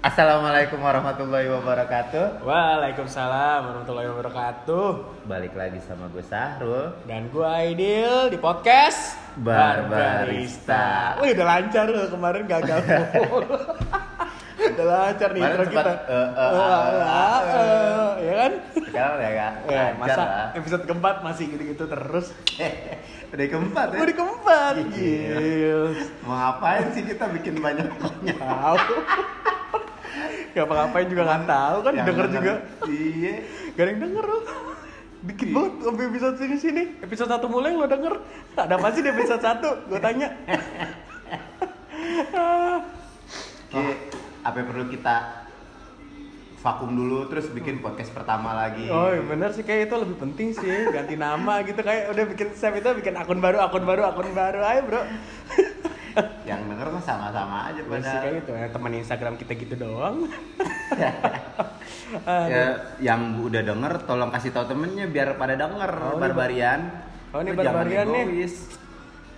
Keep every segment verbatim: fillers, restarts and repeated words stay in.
Assalamualaikum warahmatullahi wabarakatuh. Waalaikumsalam warahmatullahi wabarakatuh. Balik lagi sama gue Sahrul dan gue Aidil di podcast Barbarista. Wih, udah lancar loh, kemarin gagal. Udah lancar nih intro kita. Ya kan? Sekarang udah gak lancar lah. Episode keempat masih gitu-gitu terus. Udah keempat ya? Udah keempat. Mau ngapain sih kita bikin banyak-banyak? Gak apa-apain juga gak tahu kan, denger juga. Iya. Gak ada yang denger loh. Dikit banget episode sini-sini. Episode satu mulai lo denger. Ada apa sih di episode satu? Gue tanya. Oke. Apa perlu kita vakum dulu terus bikin podcast pertama lagi? Oh bener sih, kayak itu lebih penting sih, ganti nama gitu, kayak udah bikin save itu bikin akun baru, akun baru, akun baru, ayo bro. Yang denger mah sama-sama aja pada. Sih kayak itu, ya, teman Instagram kita gitu doang. Ya, yang udah denger tolong kasih tahu temennya biar pada denger. Oh, Barbarian. Oh ini oh, Barbarian nih.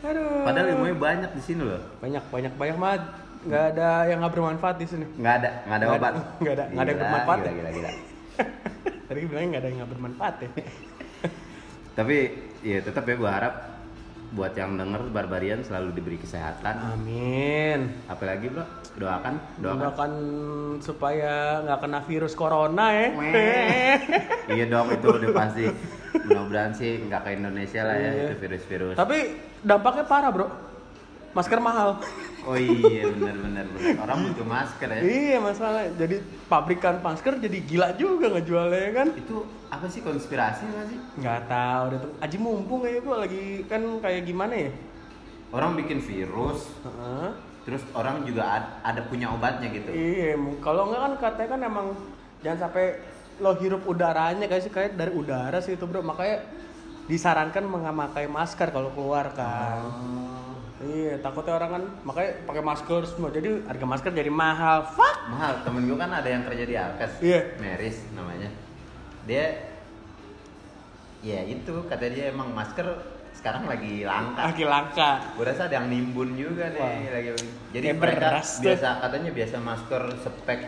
Aduh. Padahal ilmunya banyak di sini loh. Banyak, banyak, banyak banget. Nggak ada yang nggak bermanfaat di sini. Nggak ada, nggak ada obat. Nggak ada, nggak ada yang bermanfaat. Gila, gila, gila. Tadi bilangnya nggak ada yang nggak bermanfaat ya. Tapi ya tetap ya gue harap buat yang denger Barbarian selalu diberi kesehatan. Amin. Apalagi bro, doakan, doakan, doakan supaya nggak kena virus corona ya. Iya dong, itu udah pasti. Mudah-mudahan sih nggak ke Indonesia lah ya itu virus-virus. Tapi dampaknya parah bro. Masker mahal. Oh iya benar-benar, orang butuh masker ya. Iya masalah, jadi pabrikan masker jadi gila juga ngejualnya kan. Itu apa sih, konspirasi nggak sih? Nggak tahu, udah tuh aji mumpung kayak gue lagi kan kayak gimana ya? Orang bikin virus, uh-huh. Terus orang juga ad- ada punya obatnya gitu. Iya, kalau nggak kan katanya kan emang jangan sampai lo hirup udaranya kayak sih, kayak dari udara sih itu bro, makanya disarankan memakai masker kalau keluar kan. Oh. Iya, takutnya orang kan makanya pakai masker semua. Jadi harga masker jadi mahal. Fuck. Mahal. Temen gue kan ada yang kerja di Alkes. Iya. Meris namanya. Dia ya itu kata dia emang masker sekarang lagi langka. Lagi langka. Gue rasa ada yang nimbun juga nih. Wow. Lagi. Jadi ya, mereka biasa katanya biasa masker spek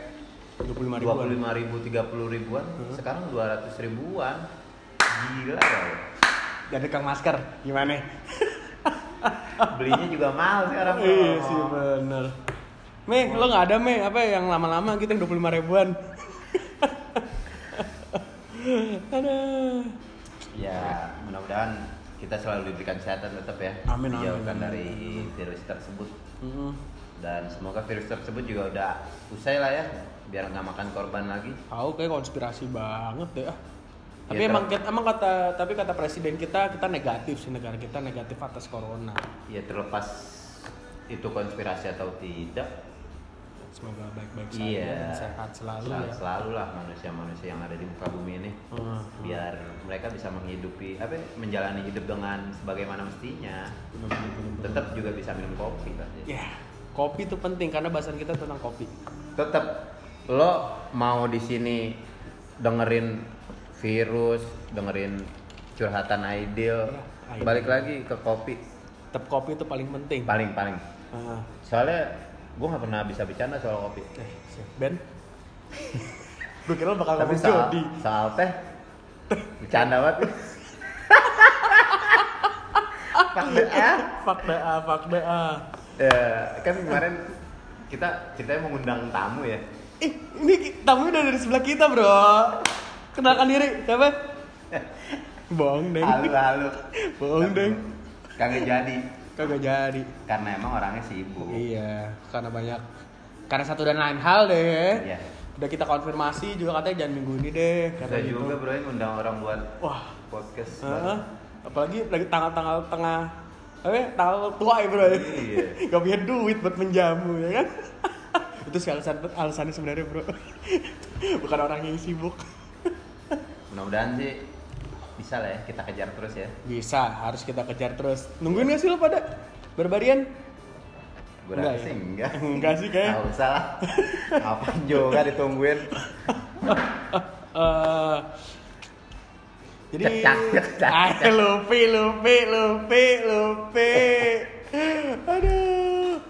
dua puluh lima ribuan, tiga puluh ribuan, hmm. Sekarang dua ratus ribuan. Gila ya. Gak ada kang masker. Gimana? Belinya juga mahal sekarang. Iya sih bener. Meh, lo nggak ada meh apa yang lama-lama gitu yang dua puluh lima ribuan. Ada. Ya, mudah-mudahan kita selalu diberikan kesehatan tetap ya. Amin. Dijauhkan dari virus tersebut. Mm-hmm. Dan semoga virus tersebut juga udah usai lah ya, biar nggak makan korban lagi. Tahu oh, kayak konspirasi banget deh. Tapi ya, emang, emang kata tapi kata presiden kita kita negatif sih, negara kita negatif atas corona. Ya terlepas itu konspirasi atau tidak, semoga baik-baik saja iya, dan sehat selalu, selalu ya. Selalulah manusia-manusia yang ada di muka bumi ini, hmm. Biar mereka bisa menghidupi apa menjalani hidup dengan sebagaimana mestinya. Benar, benar, benar. Tetap juga bisa minum kopi pasti. Ya, kopi itu penting karena bahasan kita tentang kopi. Tetap lo mau di sini dengerin virus, dengerin curhatan Aidil, ya, balik lagi ke kopi. Tetap kopi itu paling penting. Paling paling. Uh. Soalnya gue nggak pernah bisa bicara soal kopi. Eh, Ben, gue kira lo bakal ngomong jodi. Soal teh, bercanda banget. Fakta A, fakta A, fakta A. Ya, kan kemarin kita ceritanya mengundang tamu ya. Eh, ini tamunya udah dari sebelah kita bro. Kenalkan diri, siapa? Bohong deng. Halo-halo. Bohong deng. Kagak jadi. Kagak jadi. Karena emang orangnya sibuk. Iya, karena banyak. Karena satu dan lain hal deh. Iya. Udah kita konfirmasi juga katanya jangan minggu ini deh. Kita juga bro yang undang orang buat wah podcast. Uh-huh. Apalagi lagi tanggal-tanggal tengah. Apa? Tanggal tua ya bro. Iya. Gak punya duit buat menjamu ya kan? Itu sih alasan alasannya sebenarnya bro. Bukan orang yang sibuk. Mudah-mudahan sih bisa lah ya, kita kejar terus ya. Bisa, harus kita kejar terus. Nungguin gak sih lo pada Barbarian? Gue rasa sih enggak. Enggak sih kayaknya. Gak usah lah. Ngapain juga ditungguin. uh, Jadi, ayo Lupi, Lupi, Lupi, Lupi. Aduh.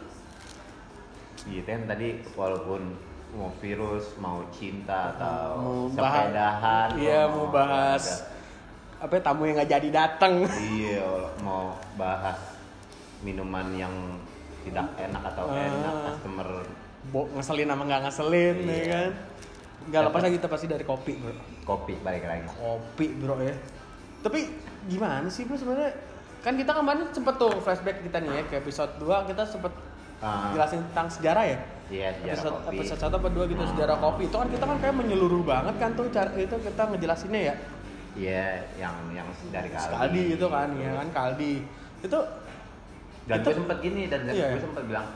Gitu kan tadi walaupun mau virus, mau cinta atau mau sepedahan. Iya, mau, mau bahas ada. Apa tamu yang nggak jadi datang. Iya, mau bahas minuman yang tidak enak atau ah. enak customer. Bo, ngeselin sama nggak ngeselin, iya. Ya kan? Gak lepas lagi kita pasti dari kopi bro. Kopi balik lagi. Kopi bro ya. Tapi gimana sih bro sebenarnya? Kan kita kemarin sempet tuh flashback kita nih ya ke episode dua kita sempet uh, jelasin tentang sejarah ya. Iya sejarah episode, kopi. Episode satu atau dua gitu sejarah kopi itu kan kita kan kayak menyeluruh banget kan tuh cara itu kita ngejelasinnya ya. Iya yang yang dari Kaldi. Kaldi itu kan ya kan Kaldi itu. Dan itu, gue sempet gini dan iya. gue sempet bilang.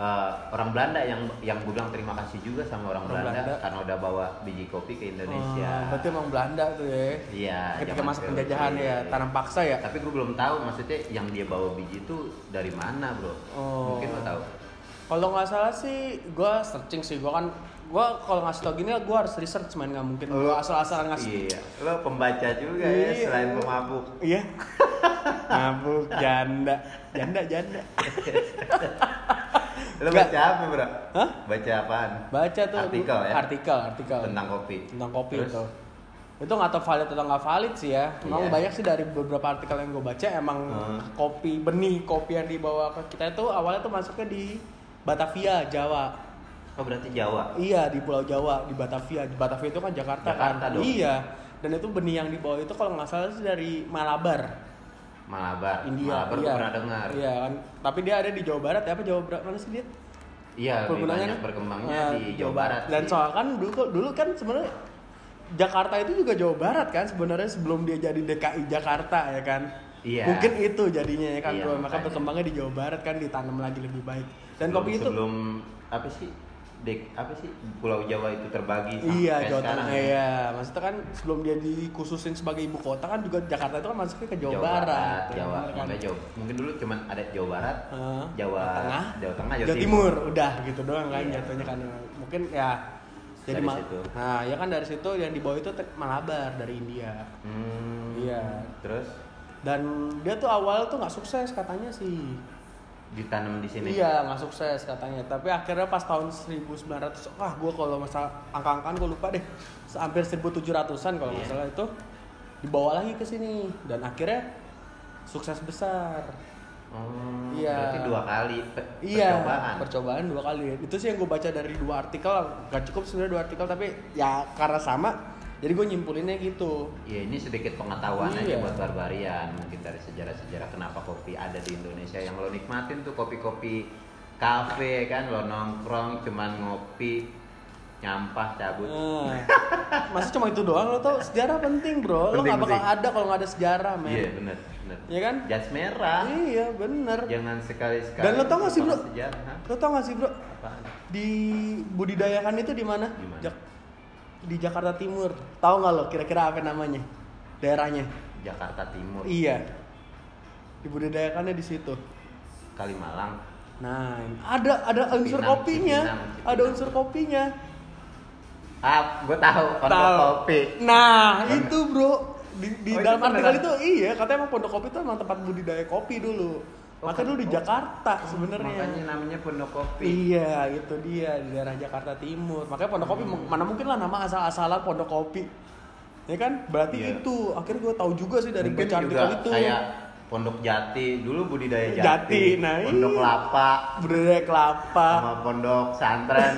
Uh, orang Belanda yang yang gue bilang terima kasih juga sama orang, orang Belanda, Belanda karena udah bawa biji kopi ke Indonesia. Oh, berarti emang Belanda tuh ya? Iya. Ketika masa penjajahan ya, tanam paksa ya. Tapi gue belum tahu maksudnya yang dia bawa biji itu dari mana bro? Oh. Mungkin lo tahu. Kalau nggak salah sih, gue searching sih. Gue kan, gue kalau ngasih tau gini, gue harus research main nggak mungkin. Lo asal-asalan ngasih. Iya. Lo pembaca juga iya. ya, selain pemabuk. Iya. Mabuk, janda, janda, janda. Lo baca gak. Apa bro? Hah? Baca apaan? Baca tuh artikel ya? Artikel, artikel tentang kopi. Tentang kopi itu. Itu nggak tau valid atau nggak valid sih ya. Emang yeah. banyak sih dari beberapa artikel yang gue baca emang hmm. kopi benih kopi yang dibawa ke kita itu awalnya tuh masuknya di Batavia, Jawa. Oh berarti Jawa? Iya di Pulau Jawa di Batavia. Di Batavia itu kan Jakarta, Jakarta kan? Dong. Iya. Dan itu benih yang dibawa itu kalau nggak salah sih dari Malabar. Malabar, India, Malabar iya. pernah dengar. Iya kan, tapi dia ada di Jawa Barat ya apa Jawa Barat mana sih dia? Iya, banyak berkembangnya uh, di Jawa Barat. Dan sih. Soal kan dulu dulu kan sebenarnya Jakarta itu juga Jawa Barat kan sebenarnya sebelum dia jadi D K I Jakarta ya kan. Iya. Mungkin itu jadinya ya kan, iya, bro. Maka makanya. Berkembangnya di Jawa Barat kan ditanam lagi lebih baik. Dan sebelum, kopi itu sebelum apa sih? Dek apa sih Pulau Jawa itu terbagi iya Jawa Tengah ya. Iya maksudnya kan sebelum dia dikhususin sebagai ibu kota kan juga Jakarta itu kan masuknya ke Jawa, Jawa Barat Jawa kan. Jawa mungkin dulu cuman ada Jawa Barat uh, Jawa Tengah Jawa Tengah Jawa, Jawa Timur. Timur udah gitu doang kan iya. Jatuhnya kan mungkin ya jadi ma- nah ya kan dari situ yang dibawa itu te- Malabar dari India hmm, iya terus dan dia tuh awal tuh nggak sukses katanya sih ditanam di sini. Iya, nggak sukses katanya. Tapi akhirnya pas tahun seribu sembilan ratus, wah gue kalau masalah angka-angkaan gue lupa deh. Hampir seribu tujuh ratusan kalau yeah. masalah itu dibawa lagi ke sini dan akhirnya sukses besar. Hmm, iya. Berarti dua kali pe- iya, percobaan. Percobaan dua kali. Itu sih yang gue baca dari dua artikel. Gak cukup sebenarnya dua artikel tapi ya karena sama. Jadi gue nyimpulinnya gitu. Iya ini sedikit pengetahuan iya. aja buat barbarian mungkin dari sejarah-sejarah kenapa kopi ada di Indonesia yang lo nikmatin tuh kopi-kopi kafe kan lo nongkrong cuman ngopi nyampah cabut. Hmm. Masih cuma itu doang lo tau sejarah penting bro. Penting, lo nggak bakal penting. Ada kalau nggak ada sejarah men. Iya benar benar. Iya kan? Jas merah. Iya benar. Jangan sekali-sekali. Dan lo tau nggak sih bro? Sejarah. Lo tau nggak sih bro? Apaan? Di budidayakan itu di mana? Di mana? Jak- di Jakarta Timur. Tahu enggak lo kira-kira apa namanya? Daerahnya? Jakarta Timur. Iya. Dibudidayakannya di situ. Kalimalang. Nah, ada ada Cipinang, unsur kopinya. Cipinang, Cipinang. Ada unsur kopinya. Ah, gue tahu Pondok Kopi. Nah, Pondok. Itu, bro. Di, di oh, dalam artikel itu iya, katanya emang Pondok Kopi itu emang tempat budidaya kopi dulu. Oh, maka dulu di Jakarta oh, sebenarnya. Makanya namanya Pondok Kopi. Iya, itu dia di daerah Jakarta Timur. Makanya Pondok Kopi hmm. mana mungkin lah nama asal-asalan Pondok Kopi. Ya kan? Berarti yeah. itu. Akhirnya gue tahu juga sih dari baca artikel itu. Kayak Pondok Jati, dulu budidaya Jati. Jati nah, Pondok Kelapa, budidaya kelapa. Sama Pondok Santren.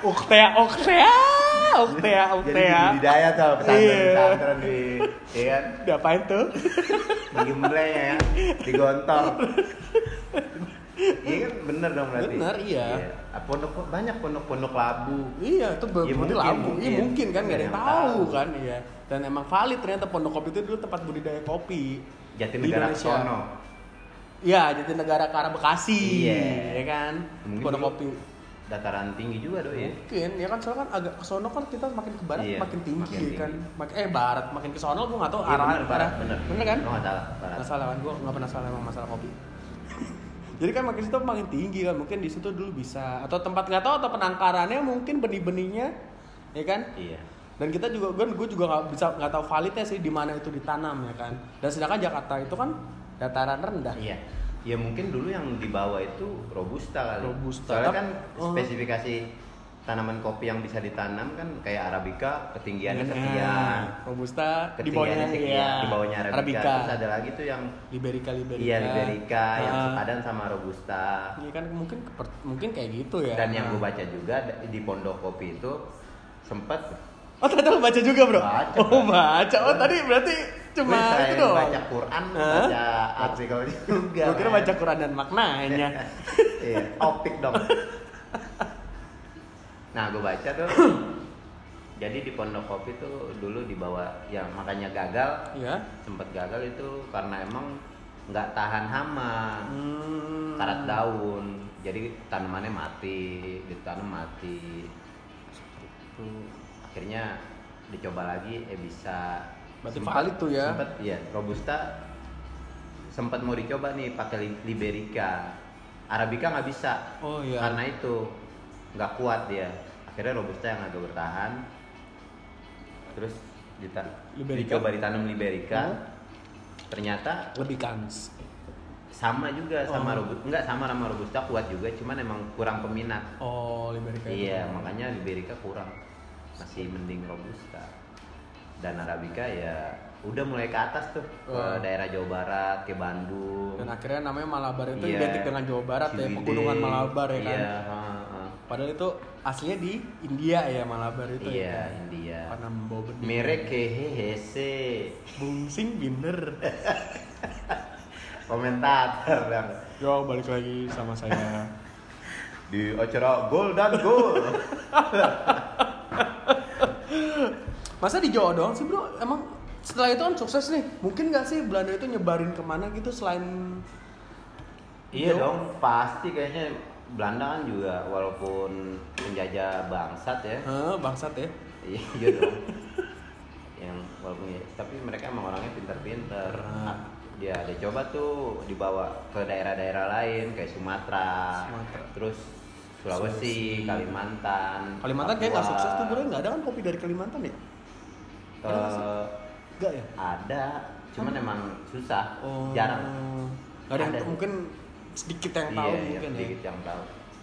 Uktea, Uktea, Uktea, Uktea. Jadi budidaya tuh pesantren-pesantren di iya. Diapain tuh? Gimbleng ya, digontor. Iya kan bener dong berarti. Bener iya. Ya. Pondok banyak pondok-pondok labu. Iya itu berarti ya, labu. Iya mungkin, mungkin kan nggak ada yang tahu kan iya. Dan emang valid ternyata Pondok Kopi itu dulu tempat budidaya kopi. Jatinegara di Indonesia. Iya Jatinegara Karang Bekasi. Iya ya kan. Mungkin Pondok Kopi. Dataran tinggi juga doi ya. Mungkin ya kan soalnya kan agak kesono kan kita makin ke barat iya, makin tinggi makin kan. Mak eh barat makin kesono gua enggak tahu iya, arah bener, barat bener. Bener kan? Gua enggak tahu barat. Masalah kan gua enggak pernah salah emang masalah kopi. Jadi kan makin situ makin tinggi kan mungkin di situ dulu bisa atau tempat enggak tahu atau penangkarannya mungkin benih-benihnya ya kan? Iya. Dan kita juga kan gue juga nggak bisa nggak tahu validnya sih di mana itu ditanam ya kan. Dan sedangkan Jakarta itu kan dataran rendah. Iya. Ya mungkin dulu yang dibawa itu robusta kali. Robusta. Soalnya kan uh, spesifikasi tanaman kopi yang bisa ditanam kan kayak arabica ketinggiannya sekian, robusta di bawahnya sekian, di bawahnya arabica. arabica. Terus ada lagi tuh yang liberica liberica. Iya, liberica uh, yang sepadan sama robusta. Iya kan mungkin mungkin kayak gitu ya. Dan yang gue baca juga di Pondok Kopi itu sempat. Oh ternyata lu baca juga bro? Baca, oh baca, oh tadi berarti cuma itu doang. Gue baca Quran, huh? Baca artikel juga. Gue kira baca Quran dan maknanya. Iya, topik dong. Nah gue baca tuh, jadi di Pondok Kopi tuh dulu dibawa, ya makanya gagal, yeah. Sempet gagal itu karena emang nggak tahan hama, hmm. karat daun, jadi tanamannya mati, ditanam mati. Hmm. Akhirnya dicoba lagi, eh bisa. Berarti valid tuh ya? Sempet, ya robusta sempat mau dicoba nih pakai liberica, arabica nggak bisa. Oh, iya. Karena itu nggak kuat dia. Akhirnya robusta yang agak bertahan. Terus dita- dicoba ditanam liberica, hmm. ternyata lebih kans. Sama juga sama oh. robusta, nggak sama sama robusta kuat juga, cuman emang kurang peminat. Oh liberica. Iya itu. Makanya liberica kurang. Masih mending robusta dan arabica ya udah mulai ke atas tuh ke uh. daerah Jawa Barat ke Bandung dan akhirnya namanya Malabar itu yeah. identik dengan Jawa Barat Cibide. Ya pegunungan Malabar ya yeah. kan uh, uh. padahal itu aslinya di India ya Malabar itu yeah, ya kan? India merek hehehe bungsing binder komentator bang yo balik lagi sama saya di acara Gold dan Gold. Masa di Jawa doang sih bro, emang setelah itu kan sukses nih, mungkin gak sih Belanda itu nyebarin kemana gitu selain iya Jawa? Dong, pasti kayaknya Belanda kan juga walaupun penjajah bangsat ya huh, bangsat ya? Iya dong yang walaupun ya, tapi mereka emang orangnya pintar-pintar nah. Ya, dia coba tuh dibawa ke daerah-daerah lain kayak Sumatera, Sumatera. Terus Sulawesi, Kalimantan. Kalimantan kayak nggak sukses tuh, berarti nggak ada kan kopi dari Kalimantan ya? Uh, nggak ya? Ada, cuman hmm. emang susah, oh. jarang. Gak ada, ada yang, mungkin sedikit yang iya, tahu iya, mungkin sedikit ya. Yang tahu.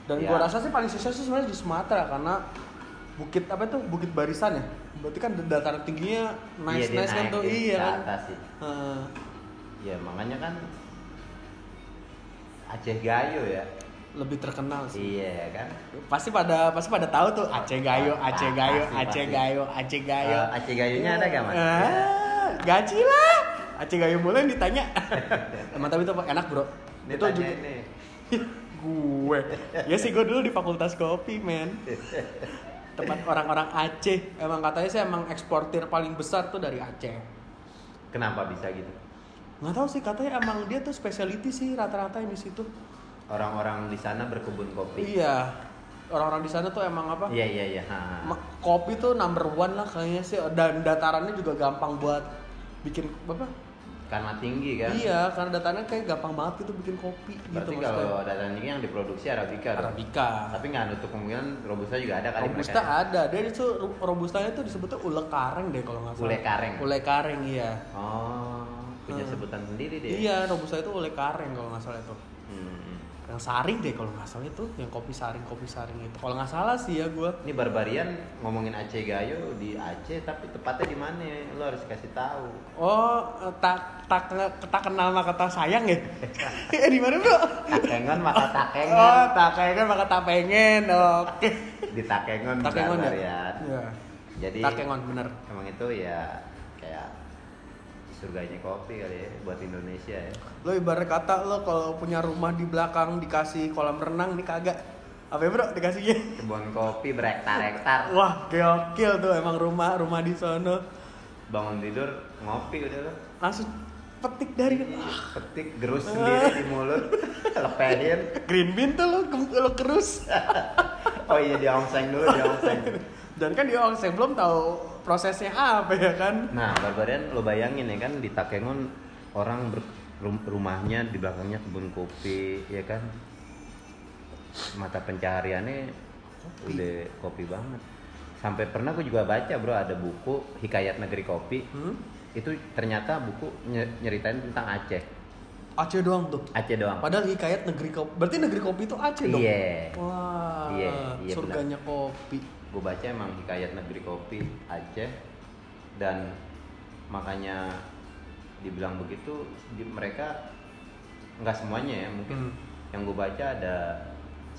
Dan ya. Gua rasa sih paling sukses sih sebenarnya di Sumatera karena bukit apa itu bukit barisan ya, berarti kan dataran tingginya nice iya, nice kan tuh iya kan. Uh. Ya makanya kan Aceh Gayo ya. Lebih terkenal sih. Iya kan? Pasti pada pasti pada tahu tuh Aceh Gayo, Aceh Gayo, Aceh Gayo, Aceh Gayo. Uh, Aceh Gayonya ada enggak, Mas? Ah, gaji lah. Aceh Gayo boleh ditanya. Emang tapi itu enak, Bro. Dia itu juga ini. Gue. Ya sih gue dulu di Fakultas Kopi, men. Tempat orang-orang Aceh. Emang katanya sih emang eksportir paling besar tuh dari Aceh. Kenapa bisa gitu? Enggak tahu sih, katanya emang dia tuh specialty sih rata-rata di situ. Orang-orang di sana berkebun kopi. Iya. Orang-orang di sana tuh emang apa? Iya iya iya. Kopi tuh number one lah kayaknya sih dan datarannya juga gampang buat bikin apa? Karena tinggi kan. Iya, karena datarannya kayak gampang banget gitu bikin kopi. Berarti gitu kalau dataran tinggi yang diproduksi arabica. Arabica. Dong. Tapi nggak nutup kemungkinan robusta juga ada kali. Robusta ada. Dia itu robustanya tuh disebutnya Ulee Kareng deh kalau nggak salah. Ulee Kareng. Ulee Kareng iya. Oh, punya sebutan hmm. sendiri deh. Iya, robusta itu Ulee Kareng kalau nggak salah itu. Hmm. Yang saring deh kalau nggak salah itu yang kopi saring kopi saring itu kalau nggak salah sih ya gue ini Barbarian ngomongin Aceh Gayo di Aceh tapi tepatnya di mana lo harus kasih tahu oh tak tak tak kenal maka tak sayang ya eh di mana bro Takengon maka Takengon oh Takengon maka tak pengen oke di Takengon Takengon Barbarian ya. Jadi Takengon bener emang itu ya kayak surganya kopi kali ya buat Indonesia ya. Lo ibarat kata lo kalau punya rumah di belakang dikasih kolam renang ini kagak apa ya bro dikasihnya? Kebun kopi berhektar-hektar. Wah gokil tuh emang rumah rumah di sono. Bangun tidur ngopi udah lo. Langsung petik dari ah. petik gerus sendiri di mulut lepehin. Green bean tuh lo lo gerus. Oh iya di ongseng dulu di ongseng. Dan kan di ongseng belum tahu prosesnya apa ya kan? Nah, Barbarian lo bayangin ya kan di Takengon orang ber- rumahnya di belakangnya kebun kopi ya kan? Mata pencahariannya kopi. Udah kopi banget. Sampai pernah aku juga baca bro, ada buku Hikayat Negeri Kopi. Hmm? Itu ternyata buku nyeritain tentang Aceh. Aceh doang tuh? Aceh doang. Padahal Hikayat Negeri Kopi, berarti Negeri Kopi itu Aceh dong? Iya. Yeah. Wah, yeah, yeah, surganya bener. Kopi. Gue baca emang Hikayat Negeri Kopi Aceh. Dan makanya dibilang begitu, di, mereka nggak semuanya ya, mungkin hmm. yang gue baca ada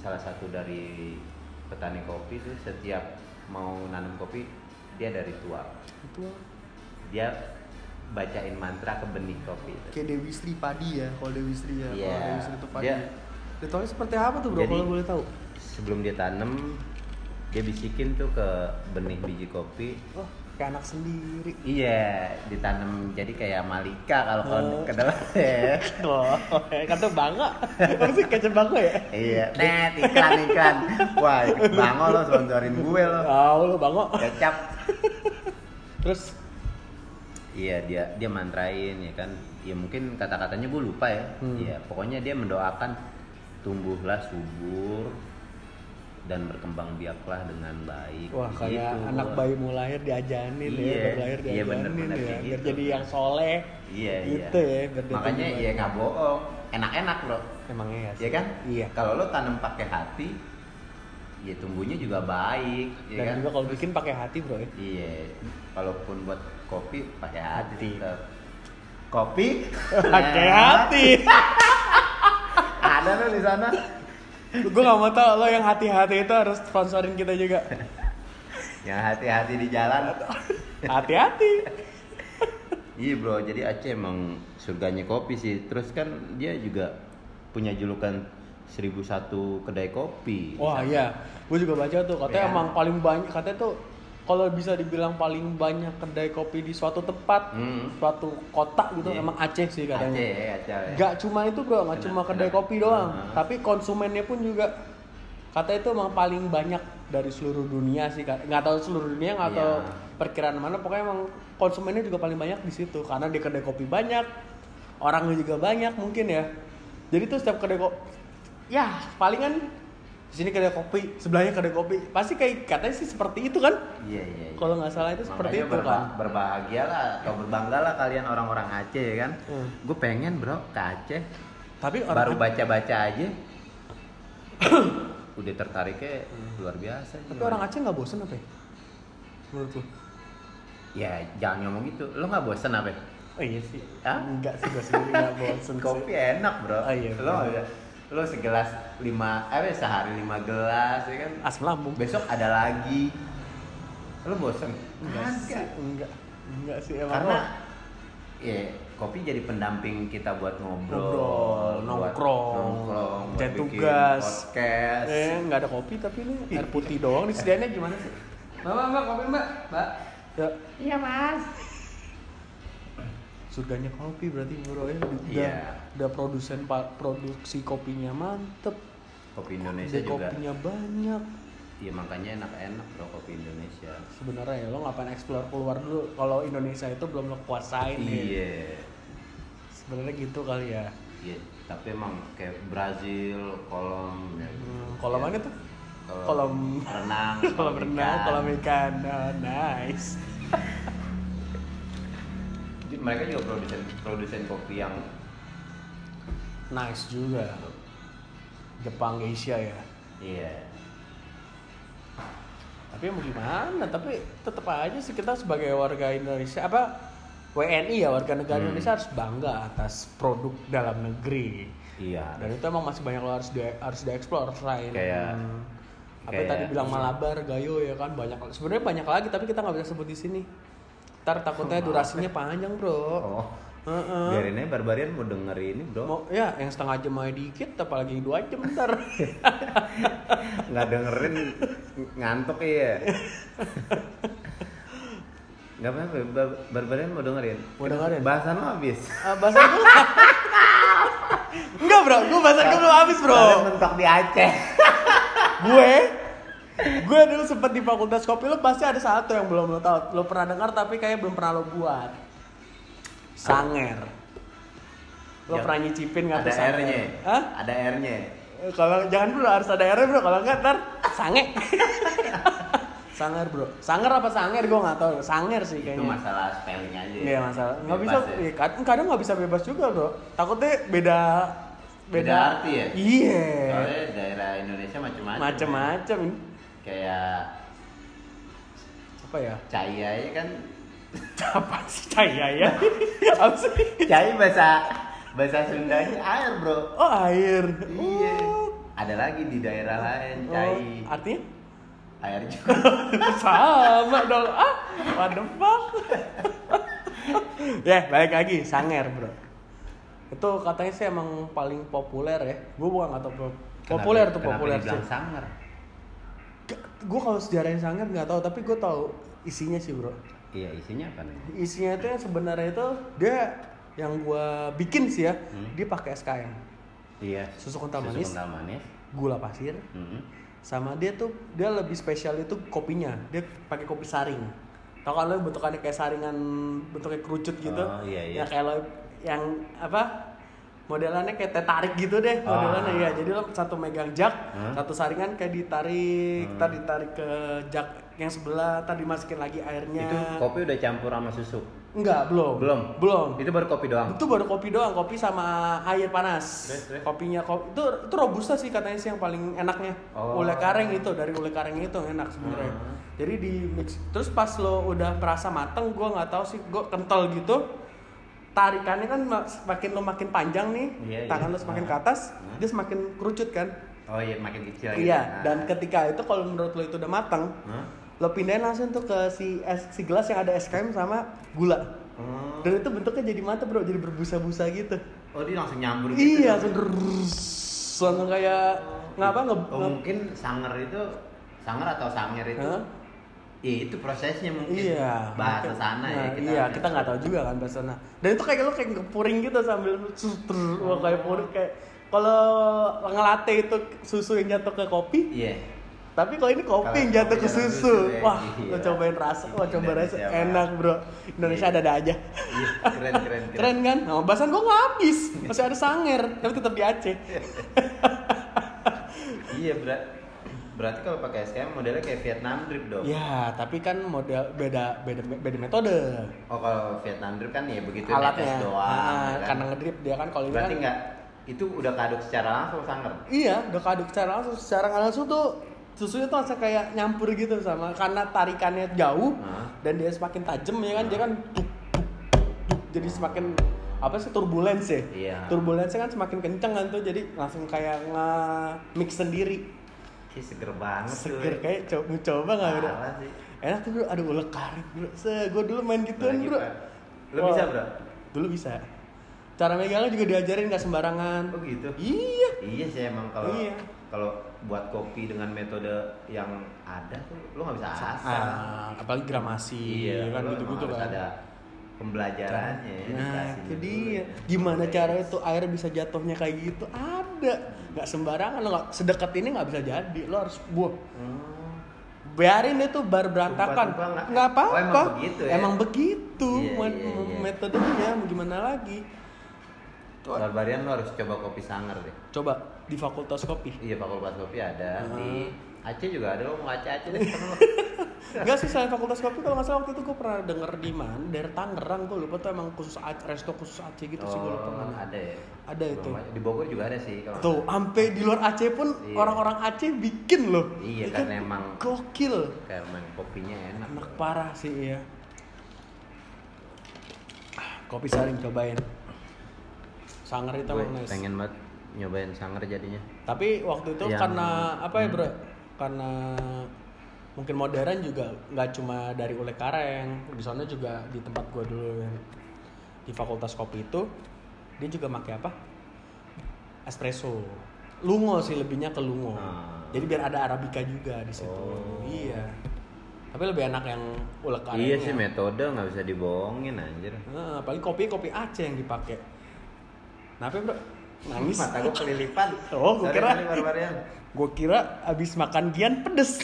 salah satu dari petani kopi itu setiap mau nanam kopi, dia dari tua. Tua. Dia bacain mantra ke benih kopi. Kayak Dewi Sri padi ya, kalau Dewi Sri ya. Yeah. Kalau Dewi Sri itu padi. Dia, ritualnya seperti apa tuh bro, kalau boleh tahu? Sebelum dia tanam, dia bisikin tuh ke benih biji kopi. Oh, kayak anak sendiri. Iya, ditanam jadi kayak Malika kalau kalau oh. ke dalam ya. Loh, kan tuh bangga. Maksudnya kecil bangga ya? Iya, net iklan iklan. Wah, bangga lo sponsorin gue lo. Tahu lo bangga. Kecap. Terus iya, dia dia mantrain ya kan. Ya mungkin kata-katanya gue lupa ya. Iya, hmm. pokoknya dia mendoakan tumbuhlah subur dan berkembang biaklah dengan baik. Wah, kayak gitu. Anak bayi mau lahir diajanin yeah. ya, baru lahir diajanin yeah, bener, bener, ya, gitu. Biar jadi yang soleh. Iya, yeah, gitu yeah. ya. Makanya ya nggak bohong, enak-enak loh. Emangnya ya sih. Iya kan? Iya. Kalau lo tanam pakai hati, ya tumbuhnya juga baik. Ya dan kan? Juga kalau bikin pakai hati bro ya. Iya, walaupun buat kopi pakai hati. hati. Tetap. Kopi pakai hati. Ada lo di sana. Gue gak mau tau lo yang hati-hati itu harus sponsorin kita juga. Yang hati-hati di jalan. Hati-hati. Iya bro, jadi Aceh emang surganya kopi sih. Terus kan dia juga punya julukan seribu satu kedai kopi. Wah iya, gue juga baca tuh katanya ya. Emang paling banyak, katanya tuh kalau bisa dibilang paling banyak kedai kopi di suatu tempat, hmm. suatu kota gitu, yeah. emang Aceh sih katanya. Aceh, Aceh. Ya. Gak cuma itu bro, gak cuma kedai enak. Kopi doang, uh-huh. tapi konsumennya pun juga katanya itu emang paling banyak dari seluruh dunia sih, nggak tahu seluruh dunia, nggak yeah. tahu perkiraan mana, pokoknya emang konsumennya juga paling banyak di situ, karena di kedai kopi banyak, orangnya juga banyak mungkin ya. Jadi tuh setiap kedai kopi, ya palingan. Di sini kedai kopi, sebelahnya kedai kopi, pasti kayak katanya sih seperti itu kan? Iya yeah, iya. Yeah, yeah. Kalau nggak salah itu makanya seperti itu berba- kan. Berbahagialah atau berbanggalah kalian orang-orang Aceh kan? Hmm. Gue pengen bro ke Aceh. Tapi orang baru baca-baca aja, udah tertariknya hmm. luar biasa. Tapi gimana? Orang Aceh nggak bosen apa? Ya? Menurut lo? Ya jangan ngomong gitu. Lo nggak bosen apa? Ya? Oh iya sih. Ah? Enggak sih, gue sendiri nggak bosen. Kopi sih. Enak bro. Oh, iya, lo nggak? Lo segelas lima, eh sehari lima gelas, ya kan? Asam lambung. Besok ada lagi. Lo bosen? Enggak sih, enggak, enggak sih emang. Karena, ya kopi jadi pendamping kita buat ngobrol, ngobrol nongkrong, nongkrong, buat bikin tugas, podcast. Eh, nggak ada kopi tapi ini air putih doang. Disediainnya gimana sih? Mbak, mbak, kopi mbak, mbak. Ya. Iya mas. Surganya kopi berarti bro ya, udah, yeah. udah produsen produksi kopinya mantep. Kopi Indonesia kopi juga. Kopinya banyak. Iya makanya enak-enak bro kopi Indonesia. Sebenarnya ya lo ngapain explore keluar dulu kalau Indonesia itu belum lo kuasain yeah. ya. Iya. Sebenarnya gitu kali ya. Iya. Yeah. Tapi emang kayak Brazil, kolom. Hmm, kolom ya. Mana tuh? Kolom, kolom renang. Kolom renang, kolom ikan. Oh, nice. Mereka juga produsen produsen kopi yang nice juga. Jepang, Asia ya. Iya. Yeah. Tapi mau gimana? Tapi tetap aja sih kita sebagai warga Indonesia apa W N I ya, warga negara hmm. Indonesia harus bangga atas produk dalam negeri. Iya. Yeah. Dan itu emang masih banyak lo harus di, harus dieksplor selain kayak hmm, apa kayak tadi bilang Malabar, Gayo ya kan banyak. Sebenarnya banyak lagi tapi kita nggak bisa sebut di sini. Ntar takutnya oh, durasinya ya. Panjang bro. Oh. Uh-uh. Biarin aja Barbarian mau denger ini bro. Mau ya yang setengah jam aja dikit, apalagi dua jam ntar. Nggak dengerin ngantuk ya. Nggak apa-apa, Barbarian mau dengerin. Mau dengerin. Bahasan lo habis. Uh, bahasan gue. Enggak bro, gue bahasan gue belum habis bro. Kalian mentok di Aceh. Gue. Gue dulu sempet di Fakultas Kopi, lo pasti ada satu yang belum lo tau. Lo pernah dengar tapi kayaknya belum pernah lo buat. Sanger. Lo ya, pernah nyicipin gak tuh Sanger? Ada R-nya? Hah? Ada R-nya? Kalau jangan bro, harus ada R-nya bro, kalau enggak ntar sange. Sanger bro, Sanger apa Sanger gue nggak tahu, Sanger sih kayaknya. Itu masalah spellingnya aja. Iya masalah, nggak bisa, ya. kadang kadang nggak bisa bebas juga bro. Takutnya beda beda, beda arti ya. Iya. Soalnya daerah Indonesia macam-macam. Macam-macam. Ya. Kayak apa ya? Caya ya kan? Apa sih caya ya? Apa sih? Caya bahasa bahasa Sundanya air bro. Oh air. Iya. Oh. Ada lagi di daerah lain cai. Oh, artinya? Air juga sama dong ah what the fuck ya yeah, balik lagi Sanger bro itu katanya sih emang paling populer ya gue bukan nggak tahu populer tuh populer sih Sanger gue kalau sejarahin Sanger nggak tahu tapi gue tahu isinya sih bro iya isinya apa nih isinya itu yang sebenarnya itu dia yang gue bikin sih ya hmm? Dia pakai S K M iya susu kental manis, manis gula pasir hmm. Sama dia tuh dia lebih spesial itu kopinya dia pakai kopi saring tau kan lo bentukannya kayak saringan bentuknya kerucut gitu oh, iya, iya. Ya kayak lo yang apa modelannya kayak teh tarik gitu deh oh. Modelannya ya jadi lo satu megang jak huh? Satu saringan kayak ditarik hmm. Ntar ditarik ke jak yang sebelah ntar dimasukin lagi airnya itu kopi udah campur sama susu enggak belum belum belum itu baru kopi doang itu baru kopi doang kopi sama air panas terus, terus. Kopinya kopi itu itu robusta sih katanya sih yang paling enaknya oh. Ulee Kareng itu dari Ulee Kareng itu enak sebenarnya hmm. Jadi di mix terus pas lo udah merasa mateng gue nggak tahu sih gue kental gitu tarikannya kan makin lo makin panjang nih yeah, tangan yeah. Lo semakin ke atas hmm. Dia semakin kerucut kan oh iya yeah, makin kecil iya gitu. Dan nah. Ketika itu kalau menurut lo itu udah mateng hmm? Lo pindahin langsung tuh ke si es, si gelas yang ada es krim sama gula hmm. Dan itu bentuknya jadi mata bro, jadi berbusa-busa gitu oh dia langsung nyambur gitu iya, langsung langsung kayak oh, ngapa nge, oh, nge- mungkin Sanger itu, Sanger atau Sanger itu huh? Ya itu prosesnya mungkin iya, bahasa mungkin. Sana nah, ya kita iya, kita nggak tahu juga kan bahasa sana dan itu kayak lo kayak ngepuring gitu sambil wah kayak puring kayak kalau ngelatte itu susu yang jatuh ke kopi yeah. Tapi kalau ini kopi yang jatuh ke susu, susu ya. Wah, lo cobain rasa, wah coba rasa enak bro. Indonesia ada-ada aja. Iya, keren, keren, keren. Keren kan? Nah, bahasan gue nggak habis, masih ada Sanger, tapi tetap di Aceh. Iya berarti, berarti kalau pakai S K M modelnya kayak Vietnam drip dong. Ya, tapi kan model beda, beda, beda metode. Oh kalau Vietnam drip kan ya begitu alatnya doang. Nah, kan. Karena ngedrip dia kan kalau ini berarti kan. Berarti nggak, itu udah keaduk secara langsung Sanger. Iya, udah keaduk secara langsung, secara nggak langsung tuh. Susunya tuh langsung kayak nyampur gitu sama karena tarikannya jauh nah. Dan dia semakin tajam ya kan nah. Dia kan tuk, tuk, tuk, tuk, jadi semakin apa sih turbulence ya iya. Turbulence kan semakin kenceng kan tuh jadi langsung kayak nge-mix sendiri sih seger banget seger tuh. Kayak coba coba nggak bro enak tuh bro aduh Ulee Kareng bro se gue dulu main gituan bro lo wow. Bisa bro dulu bisa cara megangnya juga diajarin nggak sembarangan oh gitu iya iya sih emang kalau iya. Kalau buat kopi dengan metode yang ada tuh lo nggak bisa asal ah, apalagi gramasi iya, kan gitu-gitu kan ada pembelajarannya nah jadi gimana cara itu air bisa jatuhnya kayak gitu ada nggak sembarangan lo nggak sedekat ini nggak bisa jadi lo harus buat hmm. Biarin itu bar berantakan nggak apa-apa oh, emang begitu, ya? Emang begitu yeah, met- yeah, yeah. Metodenya mau gimana lagi Barbarian lo harus coba kopi Sanger deh. Coba di Fakultas Kopi. Iya Fakultas Kopi ada hmm. Di Aceh juga ada lo mau Aceh-Aceh deh kan lo. Enggak sih selain Fakultas Kopi kalau nggak salah waktu itu gue pernah denger di mana dari Tangerang gue lupa tuh emang khusus Aceh, resto khusus Aceh gitu oh, sih gue lupa mana. Ada ya. Ada itu. Di Bogor juga ada sih. Kalau tuh sampai di luar Aceh pun iya. Orang-orang Aceh bikin loh. Iya itu karena emang gokil. Karena kopinya enak. Enak loh. Parah sih iya. Kopi saring cobain. Sanger itu emang nice. Pengen banget nyobain Sanger jadinya. Tapi waktu itu yang... karena apa ya bro? Karena mungkin modern juga nggak cuma dari Ulee Kareng, di sana juga di tempat gue dulu yang di Fakultas Kopi itu dia juga pakai apa? Espresso, lungo sih lebihnya ke lungo. Hmm. Jadi biar ada arabica juga di situ. Oh. Iya. Tapi lebih enak yang Ulee Kareng. Iya sih metode nggak bisa dibohongin anjir. Nah, paling kopi kopi Aceh yang dipakai. Kenapa bro? Nangis mata gue kelilipan. Oh, gue kira. Gue kira abis makan Gian pedes.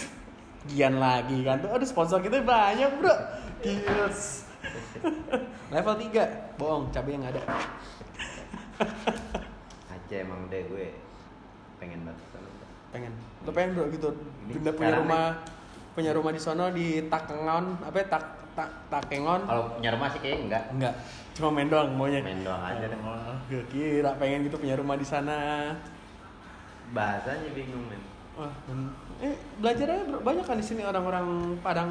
Gian lagi kan tuh. Aduh sponsor kita banyak bro. Yes. Level tiga. Bohong, cabenya nggak ada. Aceh emang deh gue pengen banget. Pengen. Lo pengen bro gitu. Benda punya rumah. Nih, punya rumah di sono di Takengon, apa ya, tak tak Takengon. Kalau punya rumah sih kayaknya enggak. Enggak. Cuma main doang maunya. Main doang aja deh. Oh, gak kira pengen gitu punya rumah di sana. Bahasanya bingung, men. Wah, eh belajarnya banyak kan di sini orang-orang Padang,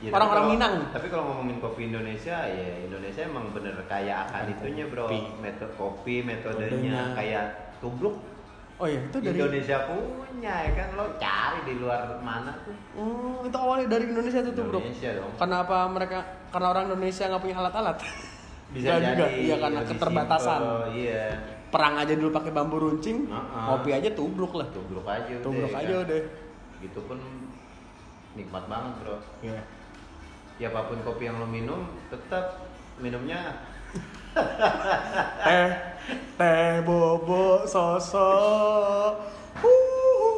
ya, orang-orang kalau, Minang. Tapi kalau ngomongin kopi Indonesia, ya Indonesia emang bener kaya akan itunya, Bro. Metode kopi, metodenya kayak tubruk. Oh iya, itu dari Indonesia punya ya kan, lo cari di luar mana tuh? Hmm, itu awalnya dari Indonesia tuh tuh, Bro. Indonesia dong. Kenapa mereka? Karena orang Indonesia nggak punya alat-alat. Bisa jadi. Juga. Iya, karena keterbatasan. Simple, iya. Perang aja dulu pakai bambu runcing, uh-uh. kopi aja tubruk lah. Tubruk aja. Tubruk deh, aja kan? Udah. Gitu pun nikmat banget, Bro. Iya. Yeah. Ya apapun kopi yang lo minum, tetap minumnya teh teh bobo sosok uh.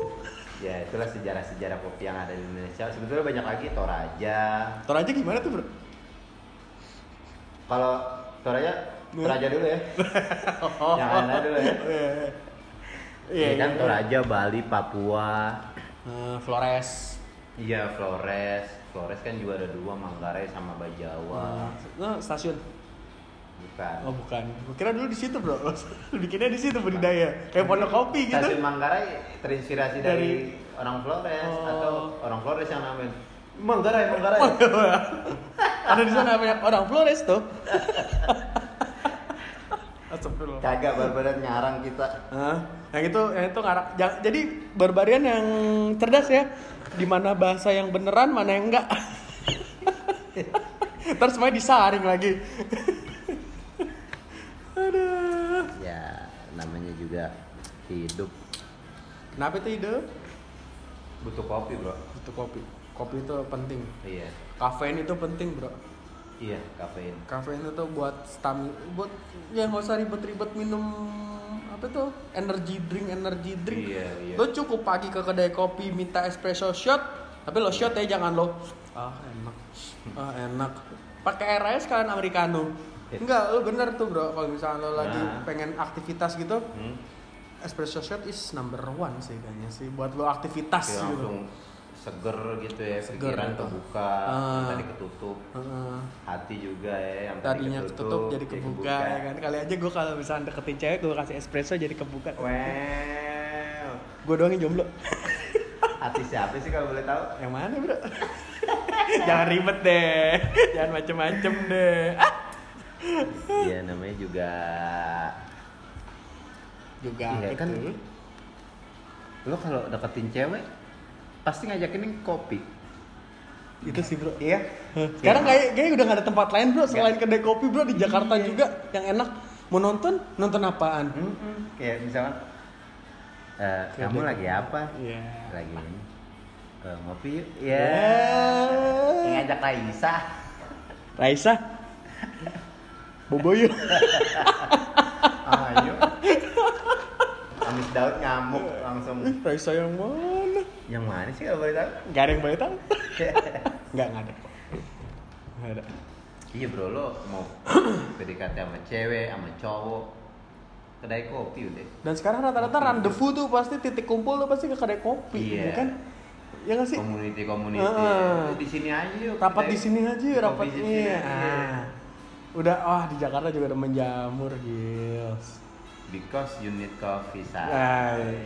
Ya itulah sejarah-sejarah kopi yang ada di Indonesia. Sebetulnya banyak lagi. Toraja Toraja gimana tuh, Bro? Kalau Toraja Toraja dulu ya. Jangan ada dulu ya. Iya kan, Toraja, Bali, Papua, uh, Flores. Iya, Flores Flores kan juga ada dua, Manggarai sama Bajawa. Nah, stasiun bukan. Oh bukan, kira dulu di situ, Bro. Bikinnya di situ budidaya kayak Pondok Kopi gitu. Stasiun Manggarai terinspirasi dari, dari orang Flores. Oh. Atau orang Flores yang namain Manggarai Manggarai. Ada di sana banyak orang Flores tuh. Astagfirullah. Kagak, barbarian nyarang kita. Hah? Yang itu yang itu ngarak. Jadi barbarian yang cerdas ya. Di mana bahasa yang beneran, mana yang enggak. Terus semuanya disaring lagi. Ya namanya juga hidup. Kenapa itu hidup? Butuh kopi, Bro. Butuh kopi. Kopi itu penting. Iya. Kafein itu penting, Bro. Iya, kafein. Kafein itu buat stamina, buat ya nggak usah ribet-ribet minum apa tuh energy drink, energy drink. Iya, iya. Lo cukup pagi ke kedai kopi minta espresso shot, tapi lo shot ya jangan lo. Ah enak, ah enak. Pakai air aja sekalian americano. Enggak, lo bener tuh, Bro. Kalau misalnya lo lagi nah. pengen aktivitas gitu, hmm? espresso shot is number one sih kayaknya sih buat lo aktivitas. Oke, gitu. Langsung seger gitu ya, seger, pikiran gitu. Kebuka, uh, tadi ketutup, uh, hati juga ya yang tadinya tadi ketutup, ketutup jadi kebuka, kebuka. Ya kan. Kali aja gue kalau misalnya deketin cewek gue kasih espresso jadi kebuka. Well, gue doang yang jomblo. Hati siapa sih kalau boleh tahu? Yang mana, Bro? Jangan ribet deh, jangan macem-macem deh. Iya, namanya juga juga ya, kan lo kalau deketin cewek pasti ngajakin kopi itu sih, Bro. Iya. Sekarang kayak kayak udah nggak ada tempat lain, Bro, selain ya. Kedai kopi, Bro, di Jakarta iya. juga yang enak. Mau nonton nonton apaan? Mm-hmm. Kayak misalnya uh, kamu lagi apa? Iya. Lagi ini uh, ngopi yuk. Iya. Yeah. Ngajak Raisa. Raisa. Bobo yuk. Ayo. Amis Daud ngamuk langsung. Raisa yang mana? Yang mana sih kalau boleh tahu? Gak ada yang boleh tahu. Enggak ada. Enggak ada. Iya, Bro, lo mau P D K T sama cewek, sama cowok. Kedai kopi udah. Dan sekarang rata-rata rendezvous tuh pasti titik kumpul tuh pasti ke kedai kopi, yeah. Kan? Ya nggak sih? Community-community. Uh, di sini aja yuk. Rapat di sini aja, rapatnya. Ah. Udah, wah, oh, di Jakarta juga udah menjamur, Gils. Because you need coffee, say. Ay.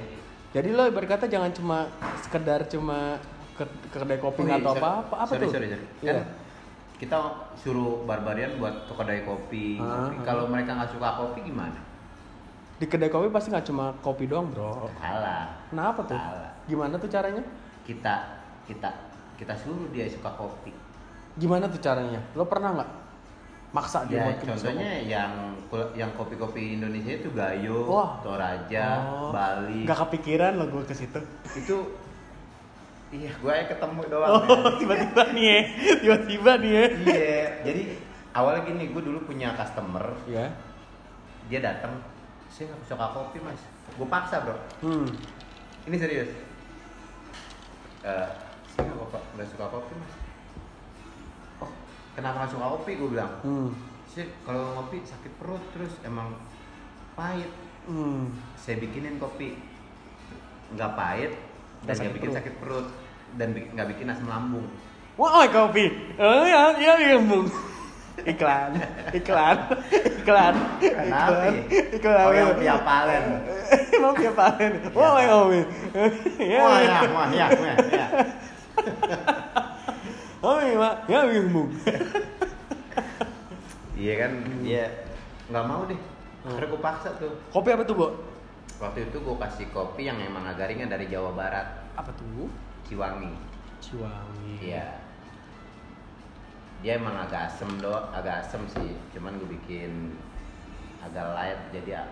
Jadi lo berkata jangan cuma sekedar cuma ke, ke kedai kopi oh, atau sorry, apa-apa apa sorry, tuh? Sorry, sorry. Kan yeah. kita suruh barbarian buat ke kedai kopi. Ah, kalau ah. mereka nggak suka kopi gimana? Di kedai kopi pasti nggak cuma kopi doang, Bro. Salah. Kenapa tuh? Salah. Gimana tuh caranya? Kita kita kita suruh dia suka kopi. Gimana tuh caranya? Lo pernah nggak? Maksa dia ya, buat contohnya kopi. yang yang kopi-kopi Indonesia itu Gayo, wah. Toraja, oh. Bali. Gak kepikiran lo gue ke situ. Itu iya, gue aja ketemu doang. Oh, ya. Tiba-tiba nih ya. Tiba-tiba nih ya. Iya. Jadi awalnya gini, gue dulu punya customer. Iya. Yeah. Dia datang, "Saya enggak suka kopi, Mas." Gue paksa, Bro. Hmm. Ini serius. Eh, saya enggak suka kopi, Mas. Kenapa nggak suka kopi? Gue bilang, hmm. sih kalau ngopi sakit perut terus emang pahit. Hmm. Saya bikinin kopi nggak pahit dan nggak bikin perut. sakit perut. dan nggak bikin asam lambung. Wah, kopi. Oh ya, ya lambung. Iklan, iklan, iklan, iklan, iklan. Mau pia palen, mau pia palen. Wah, kopi. Wah, ya, wah, ya, ya. Oh iya, ya lambung. Iya kan, iya. Nggak mau deh. Karena gue paksa tuh. Kopi apa tuh, Bo? Waktu itu gue kasih kopi yang emang agak ringan dari Jawa Barat. Apa tuh? Ciwangi. Ciwangi. Iya. Dia emang agak asem doang, agak asem sih. Cuman gue bikin agak light jadi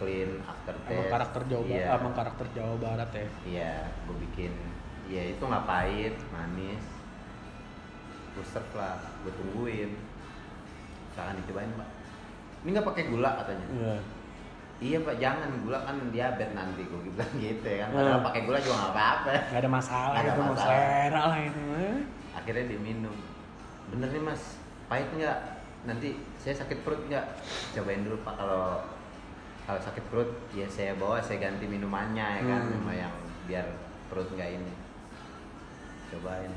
clean after taste. Emang karakter Jawa Barat, yeah. Emang karakter Jawa Barat ya. Iya, gue bikin. Iya, itu nggak pahit, manis. Gue serve lah, gue tungguin. Silahkan dicobain, Pak. Ini nggak pakai gula katanya. Yeah. Iya Pak, jangan, gula kan diabetes nanti, gue bilang gitu ya kan. Padahal pakai gula juga nggak apa-apa. Nggak ada masalah, nggak ada itu masalah. Selera lah itu. Akhirnya diminum. Bener nih Mas, pahit nggak? Nanti saya sakit perut nggak? Cobain dulu Pak, kalau kalau sakit perut ya saya bawa, saya ganti minumannya ya kan, hmm. sama yang biar perut nggak ini. Cobain.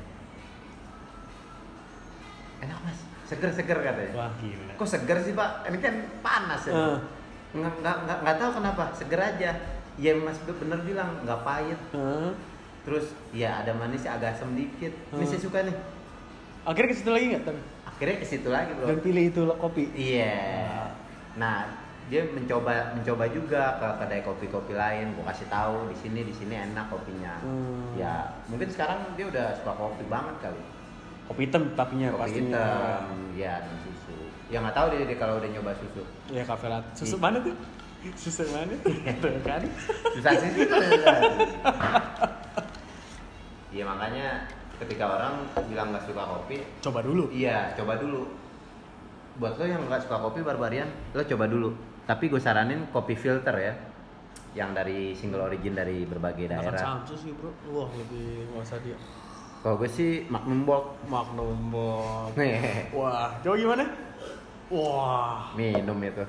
Enak Mas, seger-seger katanya. Wah gila. Kok seger sih Pak? Ini kan panas ya. Uh. nggak nggak nggak nggak tahu kenapa seger aja ya Mas, bener bilang nggak pahit, hmm. terus ya ada manis agak asam dikit, ini hmm. saya suka nih. Akhirnya ke situ lagi nggak tapi akhirnya ke situ lagi bro, dan pilih itu kopi. Iya yeah. Nah dia mencoba mencoba juga ke kedai kopi-kopi lain, gua kasih tahu di sini di sini enak kopinya. hmm. Ya mungkin sekarang dia udah suka kopi banget kali, kopi hitam tapinya pasti. Kopi hitam ya dan susu. Ya nggak tahu deh kalau udah nyoba susu. Ya kafe latte. Susu mana tuh? Susu mana tuh? Tuh kan? Susah sih itu. Iya makanya ketika orang bilang nggak suka kopi, coba dulu. Iya coba dulu. Buat lo yang nggak suka kopi Barbarian, lo coba dulu. Tapi gue saranin kopi filter ya, yang dari single origin dari berbagai daerah. Makan cangcu sih bro, wah lebih masa dia. Kalau gue sih Magnum Bold. Magnum Bold. Wah coba gimana? Wah, wow. Minum itu.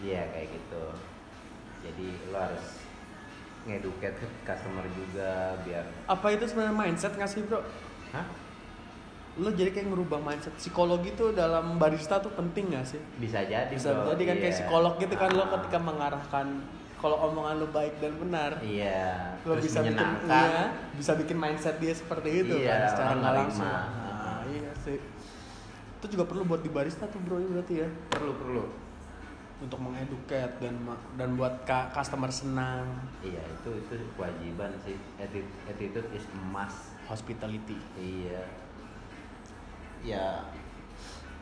Iya kayak gitu. Jadi lo harus ngeduket customer juga biar. Apa itu sebenarnya mindset nggak sih bro? Hah? Lo jadi kayak ngerubah mindset, psikologi tuh dalam barista tuh penting nggak sih? Bisa jadi. Bisa jadi kan yeah. Kayak psikolog gitu kan ah. Lo ketika mengarahkan. Kalau omongan lo baik dan benar, iya. Lo bisa bikin, iya, bisa bikin mindset dia seperti itu iya, kan secara nggak langsung. Nah, iya sih. Itu juga perlu buat di barista tuh bro, ya berarti ya. Perlu perlu. Untuk mengeduket dan dan buat customer senang. Iya itu itu kewajiban sih. Attitude is emas. Hospitality. Iya. Ya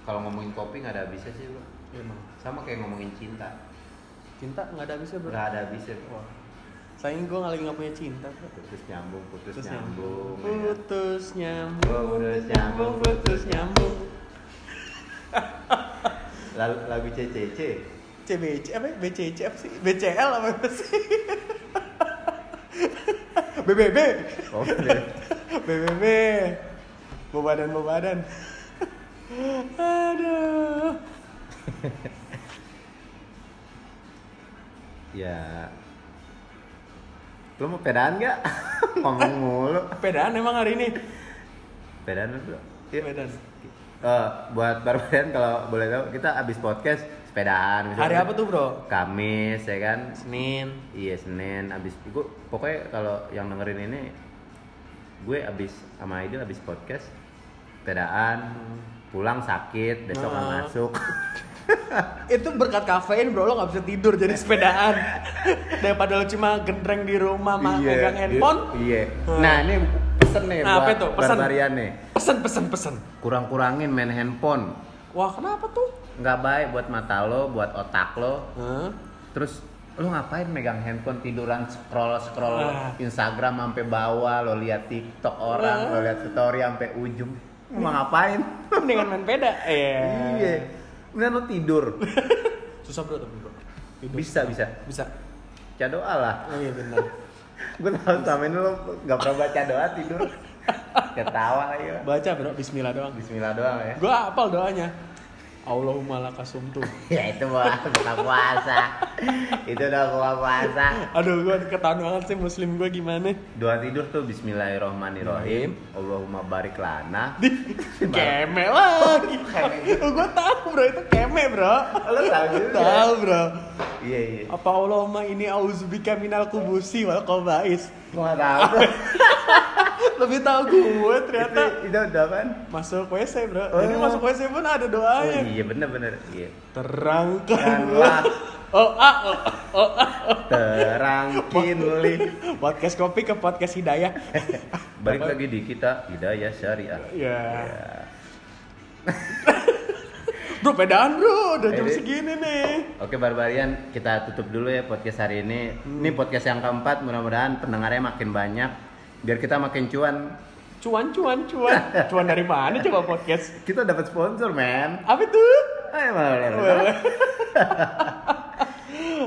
kalau ngomongin kopi nggak ada habisnya sih bro. Emang. Sama kayak ngomongin cinta. Cinta nggak ada habisnya bro. Nggak ada habisnya. Wah. Sayang gue lagi nggak punya cinta bro. Putus nyambung, putus, putus nyambung, nyambung. Putus nyambung, putus nyambung, putus nyambung. Lalu lagu C C C. C B C apa? B C C apa sih? B C L apa sih? B B B. Oke. Okay. B B B. Bobadan bobadan. Aduh. Ya, lo mau pedaan nggak? Ngomong mulu. Pedaan emang hari ini? Pedaan bro. Iya pedaan. Uh, buat Barbarian kalau boleh tahu, kita abis podcast sepedaan. Hari apa tuh bro? Kamis ya kan? Senin. Iya Senin. Abis gue pokoknya kalau yang dengerin ini, gue abis sama Aidil abis podcast sepedaan, pulang sakit, besok nggak masuk. Itu berkat kafein bro, lo gak bisa tidur jadi sepedaan. Daripada lo cuma gendreng di rumah mah pegang handphone. Iya. Nah ini pesen nih nah, buat itu? Pesen. Barbarian nih. Pesen pesen pesen. Kurang-kurangin main handphone. Wah kenapa tuh? Gak baik buat mata lo, buat otak lo. Huh? Terus lo ngapain megang handphone tiduran scroll scroll ah. Instagram sampai bawah, lo liat TikTok orang, ah. Lo liat story sampai ujung. Mau ngapain? Mendingan main peda. Iya. Yeah. Bener lo tidur. Susah bro tapi bro. Tidur. Bisa, bisa. Bisa. Baca doa lah. Oh iya benar. Gue tau sama ini lo gak pernah baca doa tidur. Ketawa lagi. Baca bro, bismillah doang. Bismillah doang ya. Gue hafal doanya. Allahumma lakasumtu. Ya itu buah buka puasa. Itu udah buka puasa. Aduh, gue ketahuan banget sih muslim gue gimana. Doa tidur tuh bismillahirrahmanirrahim. Allahumma barik lana. Keme lagi. Oh, gue tahu bro, itu keme bro. Lo tahu juga. Tahu bro. Iya iya. Apa Allahumma ini auzubika minal kubusi wal qabais. Gua tahu. Lebih tahu gue ternyata. Itu, itu udah kan? Masuk W C bro. Oh. Jadi masuk W C pun ada doanya. Oh, iya benar-benar. Iya. Terangkanlah. Oh ah oh oh. Terangkin lih. Podcast kopi ke podcast hidayah. Balik apa? Lagi di kita hidayah syariah. Iya. Ya. Bro, pedaan bro, udah jam segini nih. Oke Barbarian, kita tutup dulu ya podcast hari ini. hmm. Ini podcast yang keempat, mudah-mudahan pendengarnya makin banyak. Biar kita makin cuan. Cuan, cuan, cuan. Cuan dari mana coba podcast? Kita dapat sponsor, men. Apa itu?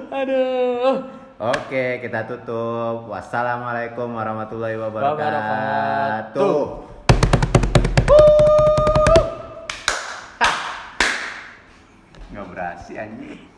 Aduh. Oke, kita tutup. Wassalamualaikum warahmatullahi wabarakatuh. Nggak berhasil anjing.